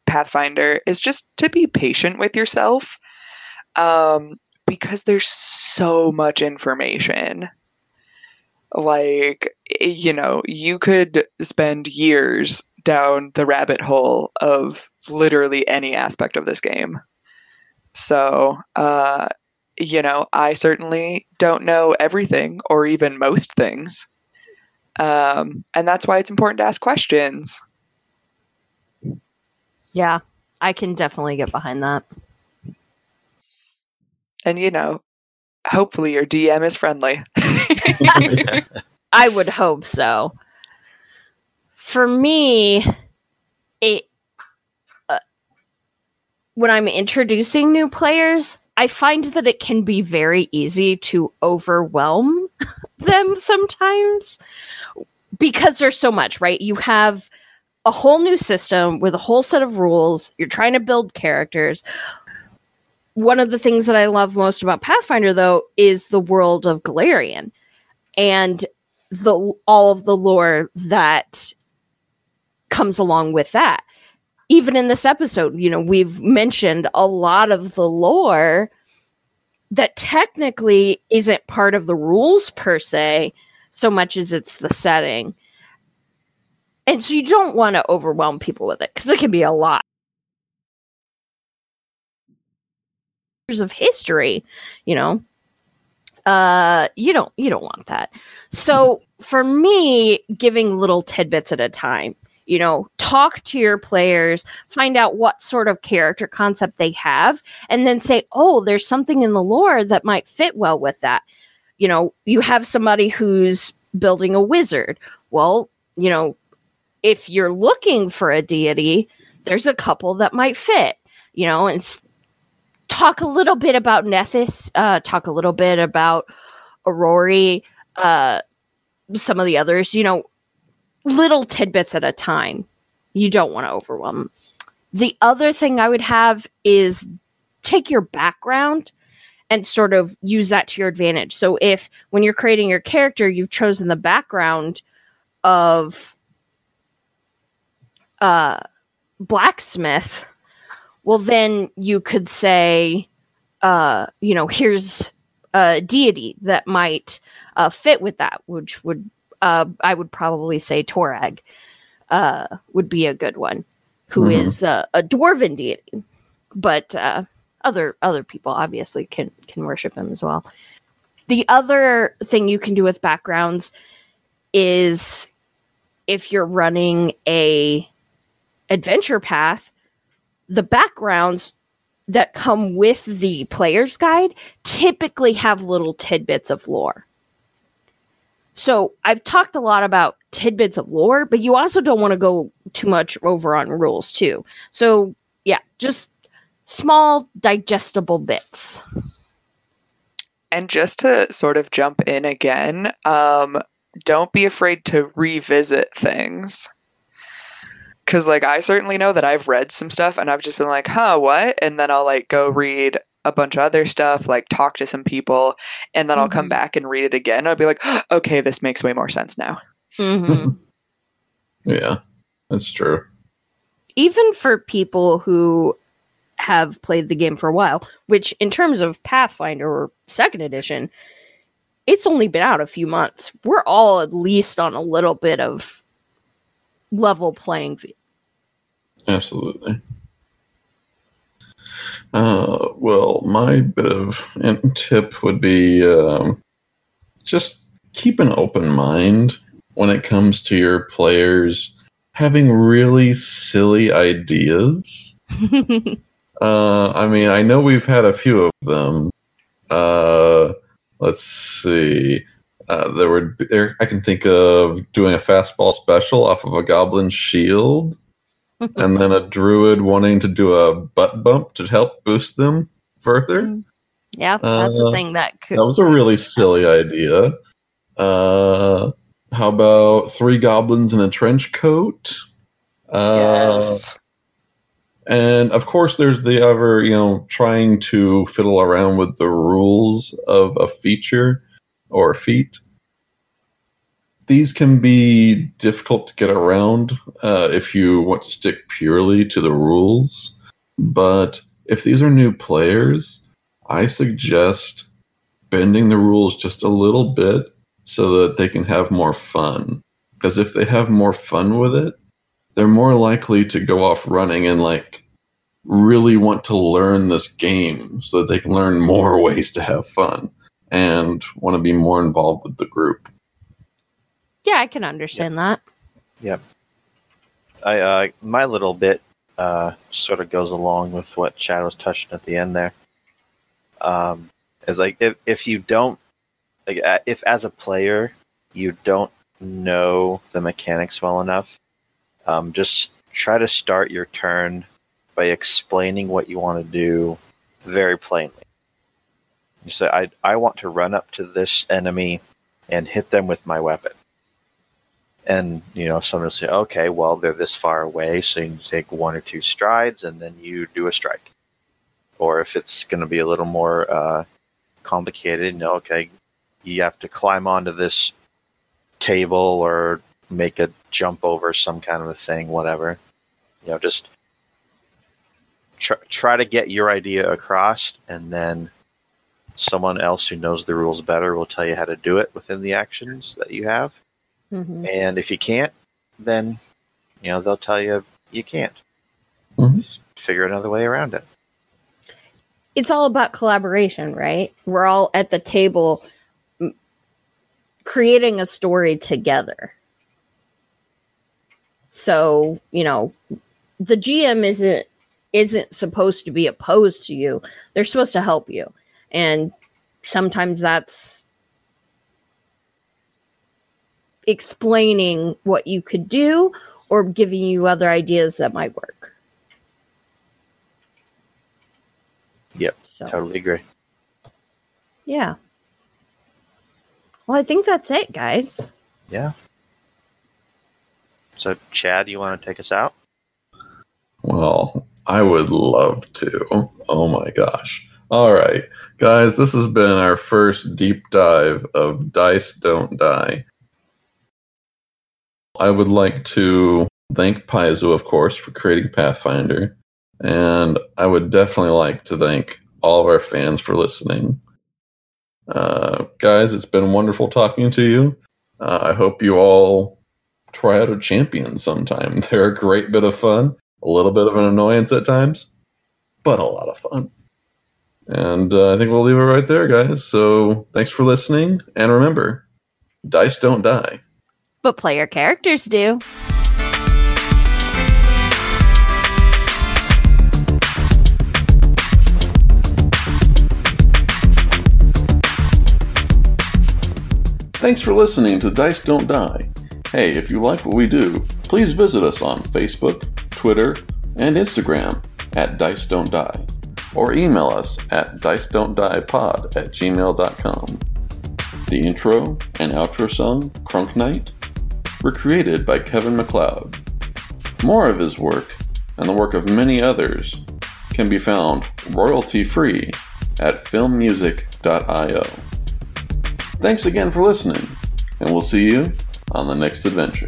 Pathfinder is just to be patient with yourself, because there's so much information. Like, you know, you could spend years down the rabbit hole of literally any aspect of this game. So, you know, I certainly don't know everything or even most things. And that's why it's important to ask questions. Yeah, I can definitely get behind that. And, you know, hopefully your DM is friendly. I would hope so. For me, when I'm introducing new players, I find that it can be very easy to overwhelm them sometimes because there's so much, right? You have a whole new system with a whole set of rules. You're trying to build characters. One of the things that I love most about Pathfinder, though, is the world of Golarion and all of the lore that comes along with that. Even in this episode, you know, we've mentioned a lot of the lore that technically isn't part of the rules per se, so much as it's the setting. And so you don't want to overwhelm people with it because it can be a lot. Years of history, you know, you don't want that. So for me, giving little tidbits at a time. You know, talk to your players, find out what sort of character concept they have, and then say, oh, there's something in the lore that might fit well with that. You know, you have somebody who's building a wizard. Well, you know, if you're looking for a deity, there's a couple that might fit, you know, and talk a little bit about Nethys, talk a little bit about Arori, some of the others, you know, little tidbits at a time. You don't want to overwhelm The other thing I would have is take your background and sort of use that to your advantage. So if when you're creating your character, you've chosen the background of blacksmith, well, then you could say, here's a deity that might fit with that, which would, I would probably say Torag would be a good one, who is a dwarven deity. But other people obviously can worship him as well. The other thing you can do with backgrounds is if you're running a adventure path, the backgrounds that come with the player's guide typically have little tidbits of lore. So I've talked a lot about tidbits of lore, but you also don't want to go too much over on rules too. So yeah, just small digestible bits. And just to sort of jump in again, don't be afraid to revisit things. Because, I certainly know that I've read some stuff and I've just been like, huh, what? And then I'll, go read a bunch of other stuff, talk to some people, and then I'll come back and read it again. I'll be like, oh, okay, this makes way more sense now. Yeah, that's true. Even for people who have played the game for a while, which in terms of Pathfinder or 2nd edition, it's only been out a few months. We're all at least on a little bit of level playing field. Absolutely. Well, my bit of tip would be just keep an open mind when it comes to your players having really silly ideas. I know we've had a few of them. Let's see. I can think of doing a fastball special off of a goblin shield, and then a druid wanting to do a butt bump to help boost them further. Yeah, that's a thing that could. That was a really silly idea. How about 3 goblins in a trench coat? Yes. And of course, there's the other, trying to fiddle around with the rules of a feature or feat. These can be difficult to get around if you want to stick purely to the rules. But if these are new players, I suggest bending the rules just a little bit so that they can have more fun. Because if they have more fun with it, they're more likely to go off running and really want to learn this game so that they can learn more ways to have fun and want to be more involved with the group. Yeah, I can understand that. Yep. I my little bit sort of goes along with what Chad was touching at the end there. It's if you don't, if as a player you don't know the mechanics well enough, just try to start your turn by explaining what you want to do very plainly. You say, I want to run up to this enemy and hit them with my weapon. And, someone will say, okay, well, they're this far away, so you can take 1 or 2 strides, and then you do a strike. Or if it's going to be a little more complicated, you have to climb onto this table or make a jump over some kind of a thing, whatever. Just try to get your idea across, and then someone else who knows the rules better will tell you how to do it within the actions that you have. Mm-hmm. And if you can't, then, they'll tell you you can't. Mm-hmm. Just figure another way around it. It's all about collaboration, right? We're all at the table creating a story together. So, the GM isn't supposed to be opposed to you. They're supposed to help you. And sometimes that's explaining what you could do or giving you other ideas that might work. Yep, Totally agree. Yeah. Well, I think that's it, guys. Yeah. So, Chad, you want to take us out? Well, I would love to. Oh my gosh. All right, guys, this has been our first deep dive of Dice Don't Die. I would like to thank Paizo, of course, for creating Pathfinder. And I would definitely like to thank all of our fans for listening. Guys, it's been wonderful talking to you. I hope you all try out a champion sometime. They're a great bit of fun, a little bit of an annoyance at times, but a lot of fun. And I think we'll leave it right there, guys. So thanks for listening. And remember, dice don't die. But player characters do. Thanks for listening to Dice Don't Die. Hey, if you like what we do, please visit us on Facebook, Twitter, and Instagram at Dice Don't Die, or email us at dicedon'tdiepod@gmail.com. The intro and outro song, Crunk Night, were created by Kevin MacLeod. More of his work, and the work of many others, can be found royalty-free at filmmusic.io. Thanks again for listening, and we'll see you on the next adventure.